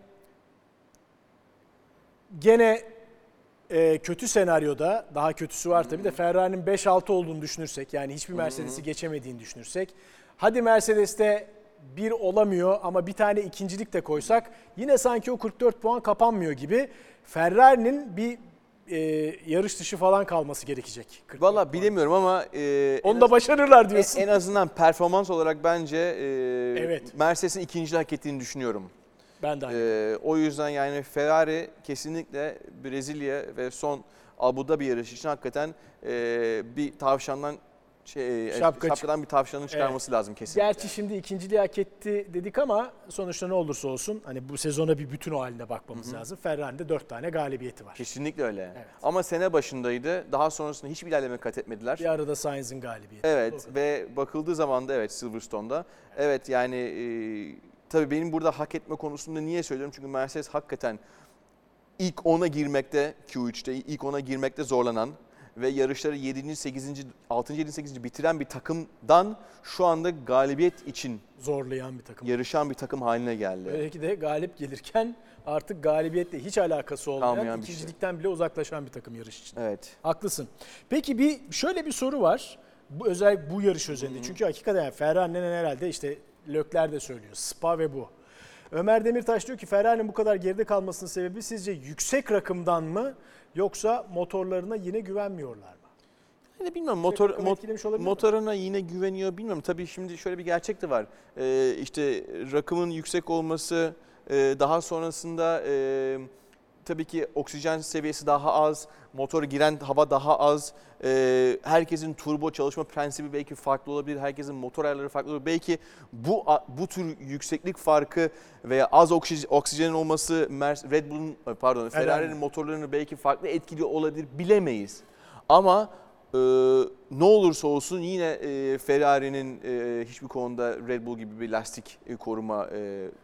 gene kötü senaryoda daha kötüsü var tabii de Ferrari'nin 5-6 olduğunu düşünürsek. Yani hiçbir Mercedes'i geçemediğini düşünürsek. Hadi Mercedes'te bir olamıyor ama bir tane ikincilik de koysak yine sanki o 44 puan kapanmıyor gibi. Ferrari'nin bir yarış dışı falan kalması gerekecek. Valla bilemiyorum ama... onu da başarırlar diyorsun. En azından performans olarak bence evet, Mercedes'in ikinci hak ettiğini düşünüyorum. Ben de aynı. O yüzden yani Ferrari kesinlikle Brezilya ve son Abu Dhabi yarışı için hakikaten bir tavşandan... şapkadan bir tavşanın çıkarması lazım kesinlikle. Gerçi şimdi ikinciliği hak etti dedik ama sonuçta ne olursa olsun hani bu sezona bir bütün o haline bakmamız lazım. Ferrari'de 4 tane galibiyeti var. Kesinlikle öyle. Evet. Ama sene başındaydı. Daha sonrasında hiçbir ilerleme kat etmediler. Bir arada Sainz'in galibiyeti. Evet ve bakıldığı zaman da evet Silverstone'da. Evet yani tabii benim burada hak etme konusunda niye söylüyorum? Çünkü Mercedes hakikaten ilk 10'a girmekte Q3'te ilk 10'a girmekte zorlanan ve yarışları 7. 8. 6. 7. 8. bitiren bir takımdan şu anda galibiyet için zorlayan bir takım. Yarışan bir takım haline geldi. Belki de galip gelirken artık galibiyetle hiç alakası olmayan, ikincilikten bile uzaklaşan bir takım yarış için. Evet. Haklısın. Peki şöyle bir soru var. Özellikle bu yarış özelinde. Çünkü hakikaten yani Ferrari'nin herhalde işte Leclerc de söylüyor. Spa ve bu. Ömer Demirtaş diyor ki Ferrari'nin bu kadar geride kalmasının sebebi sizce yüksek rakımdan mı yoksa motorlarına yine güvenmiyorlar mı? Yani bilmiyorum motoruna yine güveniyor bilmiyorum. Tabii şimdi şöyle bir gerçek de var. İşte rakımın yüksek olması daha sonrasında tabii ki oksijen seviyesi daha az, motor giren hava daha az. Herkesin turbo çalışma prensibi belki farklı olabilir. Herkesin motor ayarları farklı olabilir. Belki bu tür yükseklik farkı veya az oksijenin olması Red Bull'un pardon Ferrari'nin motorlarını belki farklı etkili olabilir. Bilemeyiz. Ama ne olursa olsun yine Ferrari'nin hiçbir konuda Red Bull gibi bir lastik koruma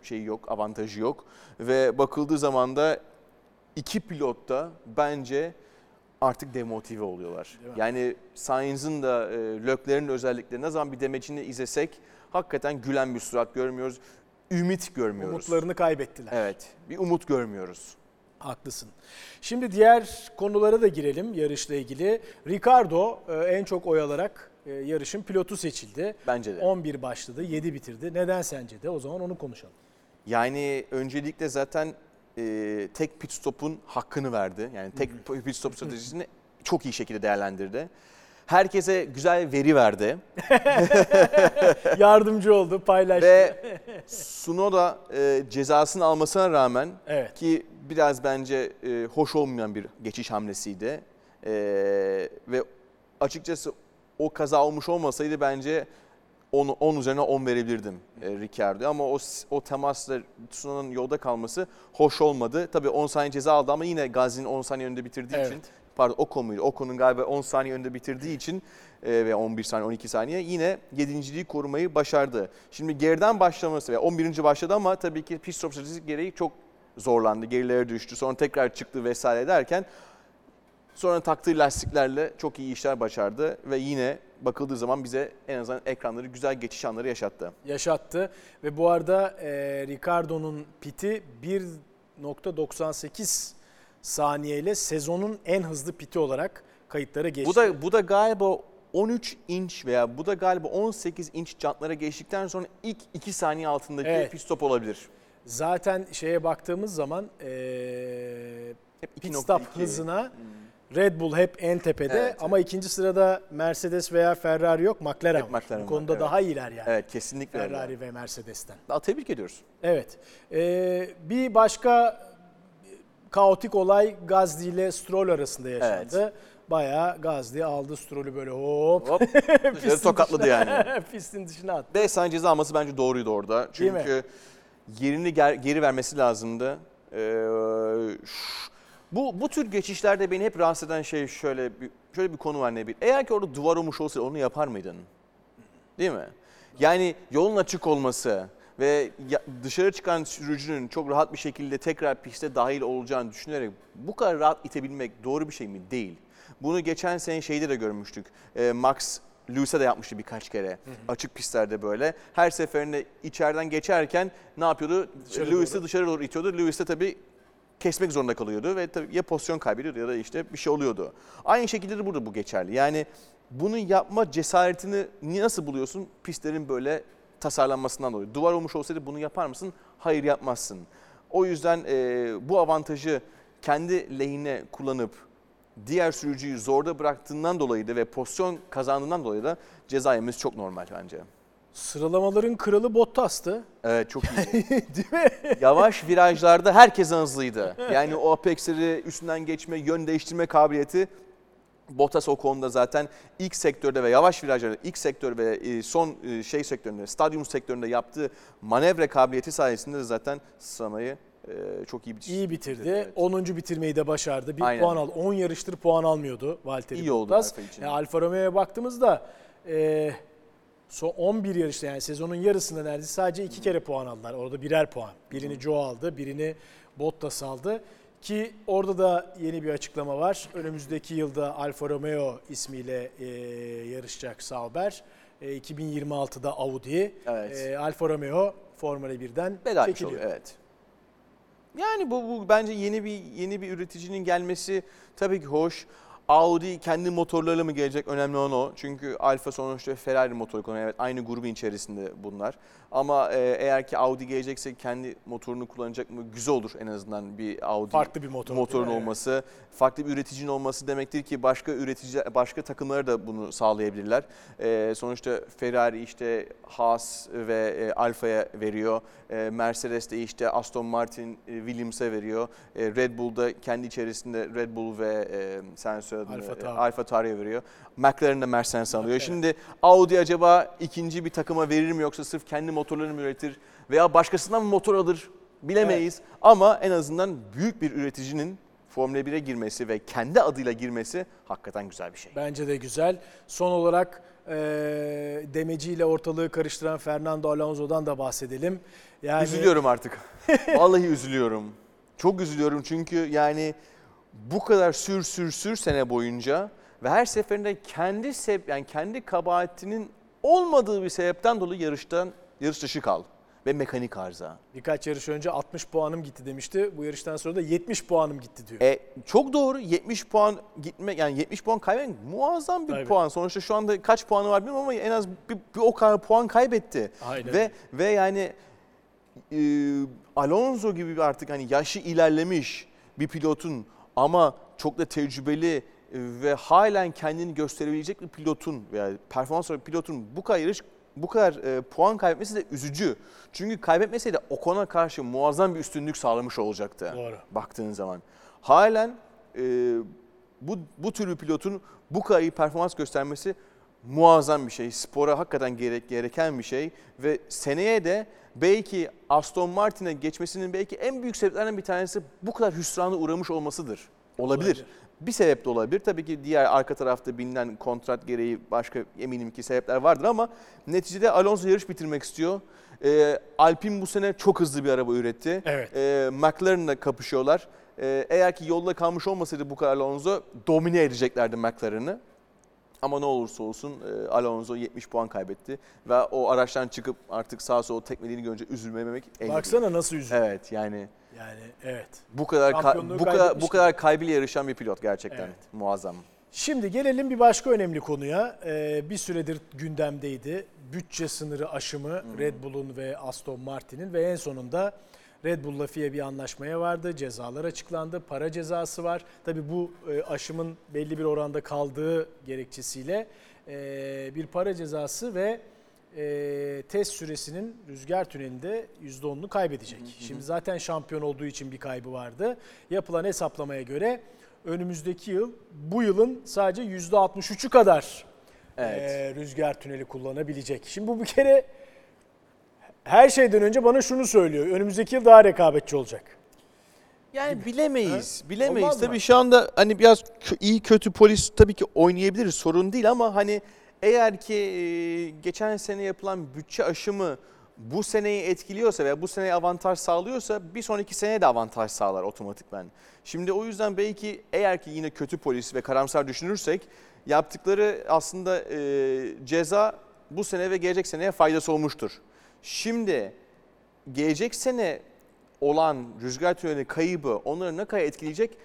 şeyi yok, avantajı yok ve bakıldığı zaman da İki pilot da bence artık demotive oluyorlar. Yani Sainz'ın da Leclerc'in özellikleri ne zaman bir demecini izlesek hakikaten gülen bir surat görmüyoruz. Ümit görmüyoruz. Umutlarını kaybettiler. Evet. Bir umut görmüyoruz. Haklısın. Şimdi diğer konulara da girelim yarışla ilgili. Ricardo en çok oy alarak yarışın pilotu seçildi. Bence de. 11 başladı, 7 bitirdi. Neden sence de? O zaman onu konuşalım. Yani öncelikle zaten tek pit stop'un hakkını verdi. Yani tek pit stop stratejisini çok iyi şekilde değerlendirdi. Herkese güzel veri verdi. Yardımcı oldu, paylaştı. Ve Tsunoda cezasını almasına rağmen evet, ki biraz bence hoş olmayan bir geçiş hamlesiydi. Ve açıkçası o kaza olmuş olmasaydı bence 10 üzerine 10 verebilirdim Ricciardo'ya ama o temasla Tsunoda'nın yolda kalması hoş olmadı. Tabii 10 saniye ceza aldı ama yine Gazi'nin 10 saniye önünde bitirdiği için, pardon Ocon'un galiba 10 saniye önünde bitirdiği için ve 11 saniye 12 saniye yine 7.liği korumayı başardı. Şimdi geriden başlaması ve 11. başladı ama tabii ki pit stop stratejisi gereği çok zorlandı. Gerilere düştü sonra tekrar çıktı vesaire derken sonra taktığı lastiklerle çok iyi işler başardı ve yine bakıldığı zaman bize en azından ekranları güzel geçiş anları yaşattı. Yaşattı ve bu arada Ricardo'nun piti 1.98 saniyeyle sezonun en hızlı piti olarak kayıtlara geçti. Bu da galiba 13 inç veya bu da galiba 18 inç jantlara geçtikten sonra ilk 2 saniye altındaki pit stop olabilir. Zaten şeye baktığımız zaman pit stop hızına... Red Bull hep en tepede ama ikinci sırada Mercedes veya Ferrari yok, McLaren hep var. McLaren bu konuda daha iyiler yani. Evet kesinlikle. Ferrari ve Mercedes'ten. Daha tebrik ediyoruz. Evet. Bir başka kaotik olay Gasly ile Stroll arasında yaşandı. Evet. Bayağı Gasly aldı Stroll'ü böyle hop. Dışarı tokatladı yani. Pistin dışına attı. 5 saniye ceza alması bence doğruydu orada. Çünkü yerini geri vermesi lazımdı. Bu tür geçişlerde beni hep rahatsız eden şey şöyle bir konu var Nebil. Eğer ki orada duvar olmuş olsaydı onu yapar mıydın? Değil mi? Yani yolun açık olması ve dışarı çıkan sürücünün çok rahat bir şekilde tekrar piste dahil olacağını düşünerek bu kadar rahat itebilmek doğru bir şey mi? Değil. Bunu geçen sene şeyde de görmüştük. Max Lewis'e de yapmıştı birkaç kere açık pistlerde böyle. Her seferinde içeriden geçerken ne yapıyordu? Lewis'i dışarı doğru itiyordu. Lewis de tabii kesmek zorunda kalıyordu ve tabii ya pozisyon kaybediyordu ya da işte bir şey oluyordu. Aynı şekilde de burada bu geçerli. Yani bunu yapma cesaretini nasıl buluyorsun? Pistlerin böyle tasarlanmasından dolayı. Duvar olmuş olsaydı bunu yapar mısın? Hayır yapmazsın. O yüzden bu avantajı kendi lehine kullanıp diğer sürücüyü zorda bıraktığından dolayı da ve pozisyon kazandığından dolayı da ceza yemesi çok normal bence. Sıralamaların kralı Bottas'tı. Evet, çok iyi. Değil mi? Yavaş virajlarda herkesin hızlıydı. Yani o apexleri üstünden geçme, yön değiştirme kabiliyeti Bottas o konuda zaten ilk sektörde ve yavaş virajlarda ilk sektör ve son şey sektöründe, stadyum sektöründe yaptığı manevra kabiliyeti sayesinde de zaten sıralamayı çok iyi bitirdi. İyi bitirdi. Evet. 10. bitirmeyi de başardı. Bir aynen. Puan al. 10 yarıştır puan almıyordu Valtteri İyi Bottas. Oldu Alfa, Alfa Romeo'ya baktığımızda son 11 yarışta, yani sezonun yarısında neredeyse sadece 2 kere puan aldılar. Orada birer puan. Birini Zhou aldı, birini Bottas aldı. Ki orada da yeni bir açıklama var. Önümüzdeki yılda Alfa Romeo ismiyle yarışacak Sauber. 2026'da Audi. Evet. Alfa Romeo Formula 1'den bedel çekiliyor. Evet. Yani bu bence yeni bir üreticinin gelmesi tabii ki hoş. Audi kendi motorlarıyla mı gelecek? Önemli olan o. Çünkü Alfa sonuçta Ferrari motoru kullanıyor. Evet, aynı grubun içerisinde bunlar. Ama eğer ki Audi gelecekse kendi motorunu kullanacak mı? Güzel olur en azından bir Audi. Farklı bir motorun olması. Evet. Farklı bir üreticinin olması demektir ki başka takımlara da bunu sağlayabilirler. Sonuçta Ferrari işte Haas ve Alfa'ya veriyor. Mercedes de işte Aston Martin, Williams'a veriyor. Red Bull'da kendi içerisinde Red Bull ve AlphaTauri'ye veriyor. McLaren de Mercedes alıyor. Evet. Şimdi Audi acaba ikinci bir takıma verir mi, yoksa sırf kendi motorlarını mı üretir veya başkasından mı motor alır bilemeyiz. Evet. Ama en azından büyük bir üreticinin Formula 1'e girmesi ve kendi adıyla girmesi hakikaten güzel bir şey. Bence de güzel. Son olarak demeciyle ortalığı karıştıran Fernando Alonso'dan da bahsedelim. Yani... Üzülüyorum artık. Vallahi üzülüyorum. Çok üzülüyorum çünkü yani... Bu kadar sür sene boyunca ve her seferinde kendi kabahatinin olmadığı bir sebepten dolayı yarış dışı kaldı ve mekanik arıza. Birkaç yarış önce 60 puanım gitti demişti. Bu yarıştan sonra da 70 puanım gitti diyor. Çok doğru. 70 puan gitme, yani 70 puan kaybetmek muazzam bir tabii puan. Sonuçta şu anda kaç puanı var bilmiyorum ama en az bir o kadar puan kaybetti. Aynen. Ve yani Alonso gibi artık hani yaşı ilerlemiş bir pilotun ama çok da tecrübeli ve halen kendini gösterebilecek bir pilotun veya performans olarak pilotun bu kadar puan kaybetmesi de üzücü. Çünkü kaybetmeseydi Ocon'a karşı muazzam bir üstünlük sağlamış olacaktı. Doğru. Baktığın zaman. Halen bu tür bir pilotun bu kadar iyi performans göstermesi muazzam bir şey. Spora hakikaten gereken bir şey ve seneye de belki Aston Martin'e geçmesinin belki en büyük sebeplerinden bir tanesi bu kadar hüsrana uğramış olmasıdır. Olabilir. Bir sebep de olabilir. Tabii ki diğer arka tarafta bilinen kontrat gereği başka eminim ki sebepler vardır ama neticede Alonso yarış bitirmek istiyor. Alpine bu sene çok hızlı bir araba üretti. Evet. McLaren'la kapışıyorlar. Eğer ki yolda kalmış olmasaydı bu kadar Alonso domine edeceklerdi McLaren'ı. Ama ne olursa olsun Alonso 70 puan kaybetti ve o araçtan çıkıp artık sağa sola tekmediğini görünce üzülmemek en iyi. Baksana nasıl üzüldü. Evet yani evet. Bu kadar kaybıyla yarışan bir pilot gerçekten evet. Muazzam. Şimdi gelelim bir başka önemli konuya. Bir süredir gündemdeydi. Bütçe sınırı aşımı Red Bull'un ve Aston Martin'in ve en sonunda Red Bull'la FIA bir anlaşmaya vardı. Cezalar açıklandı. Para cezası var. Tabii bu aşımın belli bir oranda kaldığı gerekçesiyle bir para cezası ve test süresinin rüzgar tünelinde %10'unu kaybedecek. Şimdi zaten şampiyon olduğu için bir kaybı vardı. Yapılan hesaplamaya göre önümüzdeki yıl bu yılın sadece %63'ü kadar rüzgar tüneli kullanabilecek. Şimdi bu bir kere... Her şeyden önce bana şunu söylüyor. Önümüzdeki yıl daha rekabetçi olacak. Yani gibi. Bilemeyiz. Ha? Bilemeyiz. Olmaz tabii mı? Şu anda hani biraz iyi kötü polis tabii ki oynayabilir. Sorun değil ama hani eğer ki geçen sene yapılan bütçe aşımı bu seneyi etkiliyorsa veya bu seneye avantaj sağlıyorsa bir sonraki seneye de avantaj sağlar otomatikman. Şimdi o yüzden belki eğer ki yine kötü polis ve karamsar düşünürsek yaptıkları aslında ceza bu sene ve gelecek seneye faydası olmuştur. Şimdi gelecek sene olan rüzgar tüneli kaybı onları ne kadar etkileyecek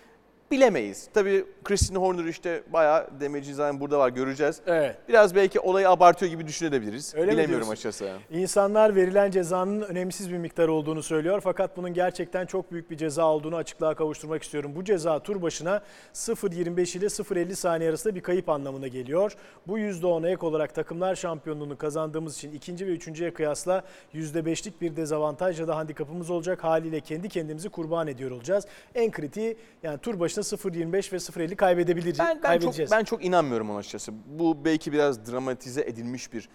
bilemeyiz. Tabii Christian Horner işte bayağı demeci zaten burada var, göreceğiz. Evet. Biraz belki olayı abartıyor gibi düşünebiliriz. Öyle bilemiyorum açıkçası. İnsanlar verilen cezanın önemsiz bir miktar olduğunu söylüyor. Fakat bunun gerçekten çok büyük bir ceza olduğunu açıklığa kavuşturmak istiyorum. Bu ceza tur başına 0.25 ile 0.50 saniye arasında bir kayıp anlamına geliyor. Bu %10'a ek olarak takımlar şampiyonluğunu kazandığımız için ikinci ve üçüncüye kıyasla %5'lik bir dezavantaj ya da handikapımız olacak. Haliyle kendi kendimizi kurban ediyor olacağız. En kritiği yani tur başına 0.25 ve 0.50 kaybedebiliriz. Ben çok inanmıyorum ona açıkçası. Bu belki biraz dramatize edilmiş bir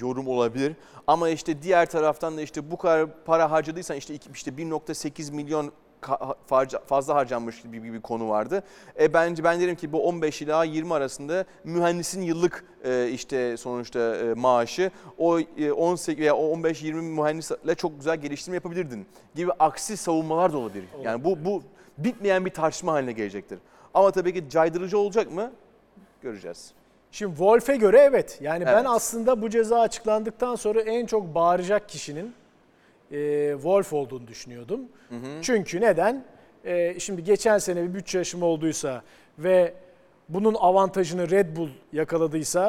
yorum olabilir. Ama işte diğer taraftan da işte bu kadar para harcadıysan işte 1.8 milyon fazla harcanmış gibi bir konu vardı. Ben derim ki bu 15 ila 20 arasında mühendisin yıllık işte sonuçta maaşı o 18 veya 15-20 mühendisle çok güzel geliştirme yapabilirdin gibi aksi savunmalar da olabilir. Yani bu bitmeyen bir tartışma haline gelecektir. Ama tabii ki caydırıcı olacak mı? Göreceğiz. Şimdi Wolff'e göre evet. Yani evet. Ben aslında bu ceza açıklandıktan sonra en çok bağıracak kişinin Wolff olduğunu düşünüyordum. Hı hı. Çünkü neden? Şimdi geçen sene bir bütçe aşımı olduysa ve bunun avantajını Red Bull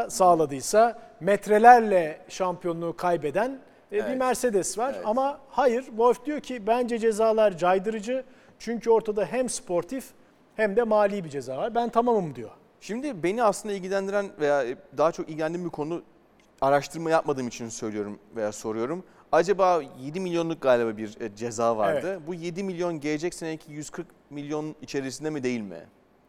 sağladıysa metrelerle şampiyonluğu kaybeden bir Mercedes var. Evet. Ama hayır, Wolff diyor ki bence cezalar caydırıcı. Çünkü ortada hem sportif hem de mali bir ceza var. Ben tamamım diyor. Şimdi beni aslında ilgilendiren veya daha çok ilgilendiğim bir konu, araştırma yapmadığım için söylüyorum veya soruyorum. Acaba 7 milyonluk galiba bir ceza vardı. Evet. Bu 7 milyon gelecek seneki 140 milyon içerisinde mi değil mi?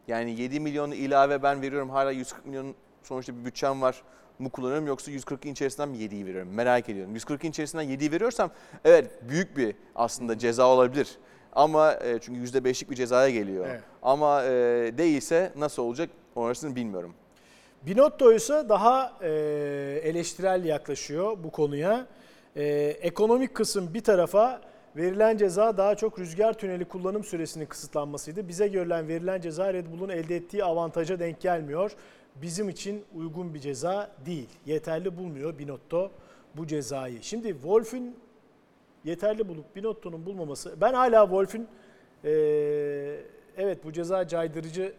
Yani 7 milyonu ilave ben veriyorum, hala 140 milyon sonuçta bir bütçem var mı kullanıyorum, yoksa 140'ın içerisinden mi 7'yi veriyorum? Merak ediyorum. 140'ın içerisinden 7'yi veriyorsam evet büyük bir aslında ceza olabilir. Ama çünkü %5'lik bir cezaya geliyor. Evet. Ama değilse nasıl olacak orasını bilmiyorum. Binotto ise daha eleştirel yaklaşıyor bu konuya. Ekonomik kısım bir tarafa, verilen ceza daha çok rüzgar tüneli kullanım süresinin kısıtlanmasıydı. Bize verilen ceza Red Bull'un elde ettiği avantaja denk gelmiyor. Bizim için uygun bir ceza değil. Yeterli bulmuyor Binotto bu cezayı. Şimdi Wolff'ün yeterli bulup Binotto'nun bulmaması. Ben hala Wolff'ün evet bu ceza caydırıcı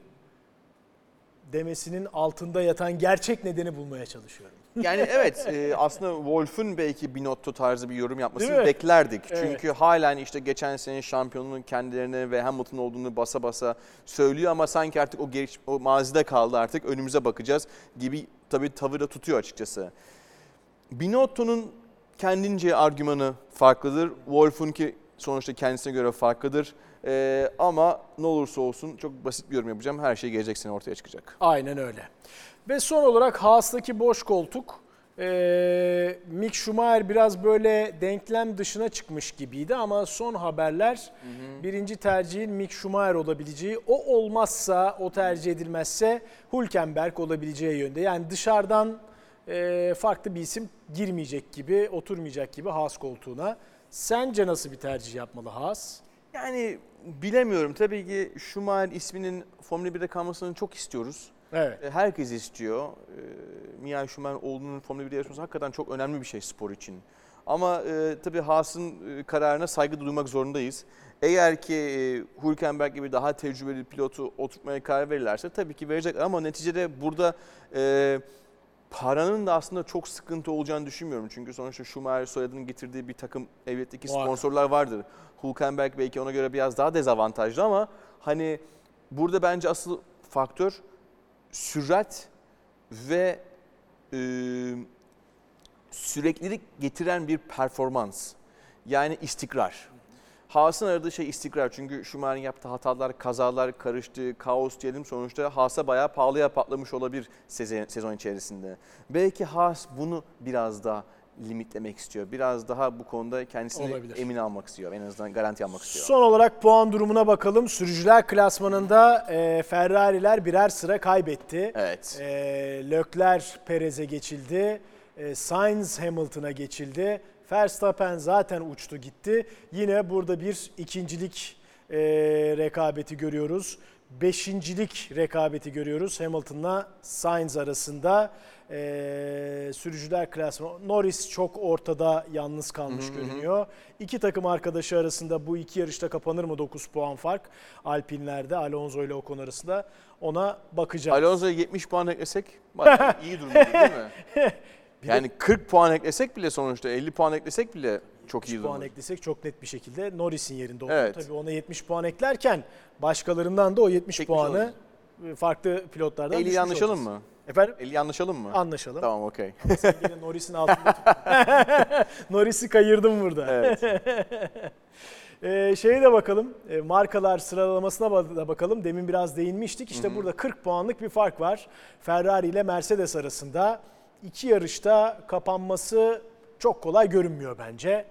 demesinin altında yatan gerçek nedeni bulmaya çalışıyorum. Yani evet aslında Wolff'ün belki Binotto tarzı bir yorum yapmasını beklerdik. Evet. Çünkü halen işte geçen sene şampiyonluğun kendilerine ve Hamilton olduğunu basa basa söylüyor ama sanki artık o mazide kaldı, artık önümüze bakacağız gibi tabii tavır da tutuyor açıkçası. Binotto'nun kendince argümanı farklıdır. Wolff'un ki sonuçta kendisine göre farklıdır. Ama ne olursa olsun çok basit bir yorum yapacağım. Her şey gelecek sene ortaya çıkacak. Aynen öyle. Ve son olarak Haas'taki boş koltuk. Mick Schumacher biraz böyle denklem dışına çıkmış gibiydi ama son haberler birinci tercihin Mick Schumacher olabileceği, o tercih edilmezse Hülkenberg olabileceği yönde. Yani dışarıdan farklı bir isim girmeyecek gibi, oturmayacak gibi Haas koltuğuna. Sence nasıl bir tercih yapmalı Haas? Yani bilemiyorum. Tabii ki Schumacher isminin Formula 1'de kalmasını çok istiyoruz. Evet. Herkes istiyor. Michael Schumacher oğlunun Formula 1'de yarışması hakikaten çok önemli bir şey spor için. Ama tabii Haas'ın kararına saygı duymak zorundayız. Eğer ki Hülkenberg gibi daha tecrübeli pilotu oturtmaya karar verirlerse tabii ki verecekler. Ama neticede burada... paranın da aslında çok sıkıntı olacağını düşünmüyorum. Çünkü sonuçta Schumacher soyadının getirdiği bir takım elbette ki sponsorlar vardır. Hülkenberg belki ona göre biraz daha dezavantajlı ama hani burada bence asıl faktör sürat ve süreklilik getiren bir performans. Yani istikrar. Haas'ın aradığı şey istikrar. Çünkü Schumacher'in yaptığı hatalar, kazalar, karıştı, kaos diyelim, sonuçta Haas'a bayağı pahalıya patlamış olabilir sezon içerisinde. Belki Haas bunu biraz daha limitlemek istiyor. Biraz daha bu konuda kendisini emin almak istiyor. En azından garanti almak istiyor. Son olarak puan durumuna bakalım. Sürücüler klasmanında Ferrari'ler birer sıra kaybetti. Evet. Leclerc Perez'e geçildi. Sainz Hamilton'a geçildi. Verstappen zaten uçtu gitti. Yine burada bir ikincilik rekabeti görüyoruz. Beşincilik rekabeti görüyoruz Hamilton'la Sainz arasında. Sürücüler klasmanı. Norris çok ortada yalnız kalmış görünüyor. İki takım arkadaşı arasında bu iki yarışta kapanır mı 9 puan fark? Alpinler'de Alonso ile Ocon arasında, ona bakacağız. Alonso'ya 70 puan eklesek iyi durumda değil mi? Yani 40 puan eklesek bile, sonuçta 50 puan eklesek bile çok iyi durumda. 40 puan eklesek çok net bir şekilde Norris'in yerinde olur. Evet. Tabii ona 70 puan eklerken başkalarından da o 70 çekmiş puanı oluruz. Farklı pilotlardan düşmüş oluruz. 50'yi anlaşalım mı? Efendim? 50'yi anlaşalım mı? Anlaşalım. Tamam, okey. Sen yine Norris'in altında tuttun. Norris'i kayırdım burada. Evet. Şeye de bakalım, markalar sıralamasına da bakalım. Demin biraz değinmiştik. İşte burada 40 puanlık bir fark var. Ferrari ile Mercedes arasında. İki yarışta kapanması çok kolay görünmüyor bence.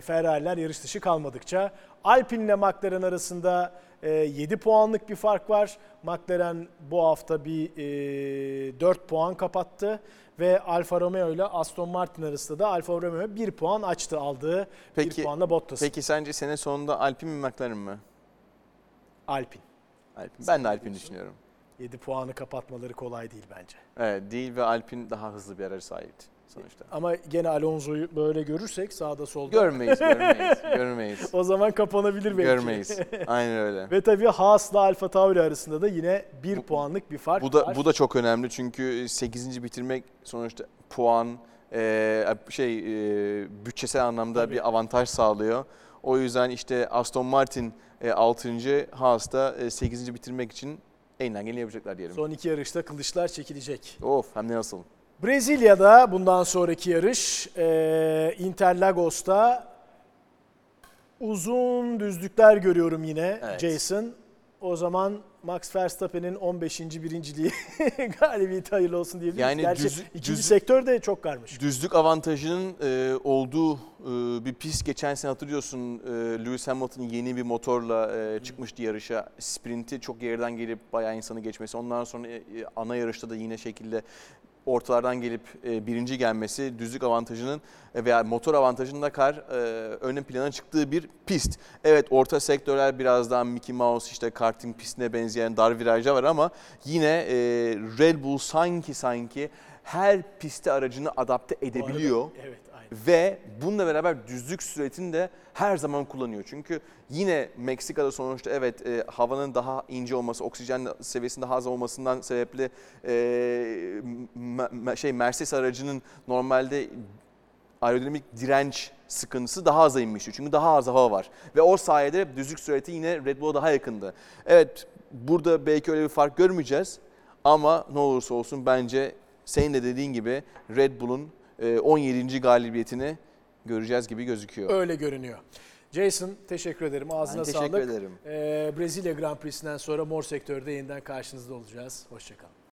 Ferrari'ler yarış dışı kalmadıkça. Alpine ile McLaren arasında 7 puanlık bir fark var. McLaren bu hafta bir 4 puan kapattı. Ve Alfa Romeo ile Aston Martin arasında da Alfa Romeo 1 puan açtı, aldığı 1 puanla Bottas. Peki sence sene sonunda Alpine mi McLaren mi? Alpine. Alpine. Ben de Alpine düşünüyorum. 7 puanı kapatmaları kolay değil bence. Evet, değil ve Alpine daha hızlı bir araç sahipti sonuçta. Ama gene Alonso'yu böyle görürsek sağda solda. Görmeyiz. O zaman kapanabilir belki. Görmeyiz, aynen öyle. Ve tabii Haas'la Alfa Tauri arasında da yine 1 puanlık bir fark var. Bu da çok önemli çünkü 8. bitirmek sonuçta puan, bütçesel anlamda tabii bir avantaj sağlıyor. O yüzden işte Aston Martin 6. Haas da 8. bitirmek için elinden geleni yapacaklar diyelim. Son iki yarışta kılıçlar çekilecek. Of, hem de nasıl. Brezilya'da bundan sonraki yarış Interlagos'ta uzun düzlükler görüyorum yine, evet. Jason. O zaman Max Verstappen'in 15. birinciliği galibiyeti hayırlı olsun diyebiliriz. Yani gerçi ikinci sektör de çok karmış. Düzlük avantajının olduğu bir pist. Geçen sene hatırlıyorsun Lewis Hamilton yeni bir motorla çıkmıştı yarışa. Sprinti çok geriden gelip bayağı insanı geçmesi. Ondan sonra ana yarışta da yine şekilde ortalardan gelip birinci gelmesi, düzlük avantajının veya motor avantajının da ön plana çıktığı bir pist. Evet, orta sektörler birazdan Mickey Mouse, işte karting pistine benzeyen dar virajlar var ama yine Red Bull sanki her piste aracını adapte edebiliyor. Bu arada, evet, aynen. Ve bununla beraber düzlük süratini de her zaman kullanıyor. Çünkü yine Meksika'da sonuçta evet havanın daha ince olması, oksijen seviyesinin daha az olmasından sebeple Mercedes aracının normalde aerodinamik direnç sıkıntısı daha aza inmişti. Çünkü daha az hava var ve o sayede düzlük sürati yine Red Bull'a daha yakındı. Evet, burada belki öyle bir fark görmeyeceğiz ama ne olursa olsun bence senin de dediğin gibi Red Bull'un 17. galibiyetini göreceğiz gibi gözüküyor. Öyle görünüyor. Jason, teşekkür ederim. Ağzına sağlık. Teşekkür ederim. Brezilya Grand Prix'sinden sonra mor sektörde yeniden karşınızda olacağız. Hoşçakalın.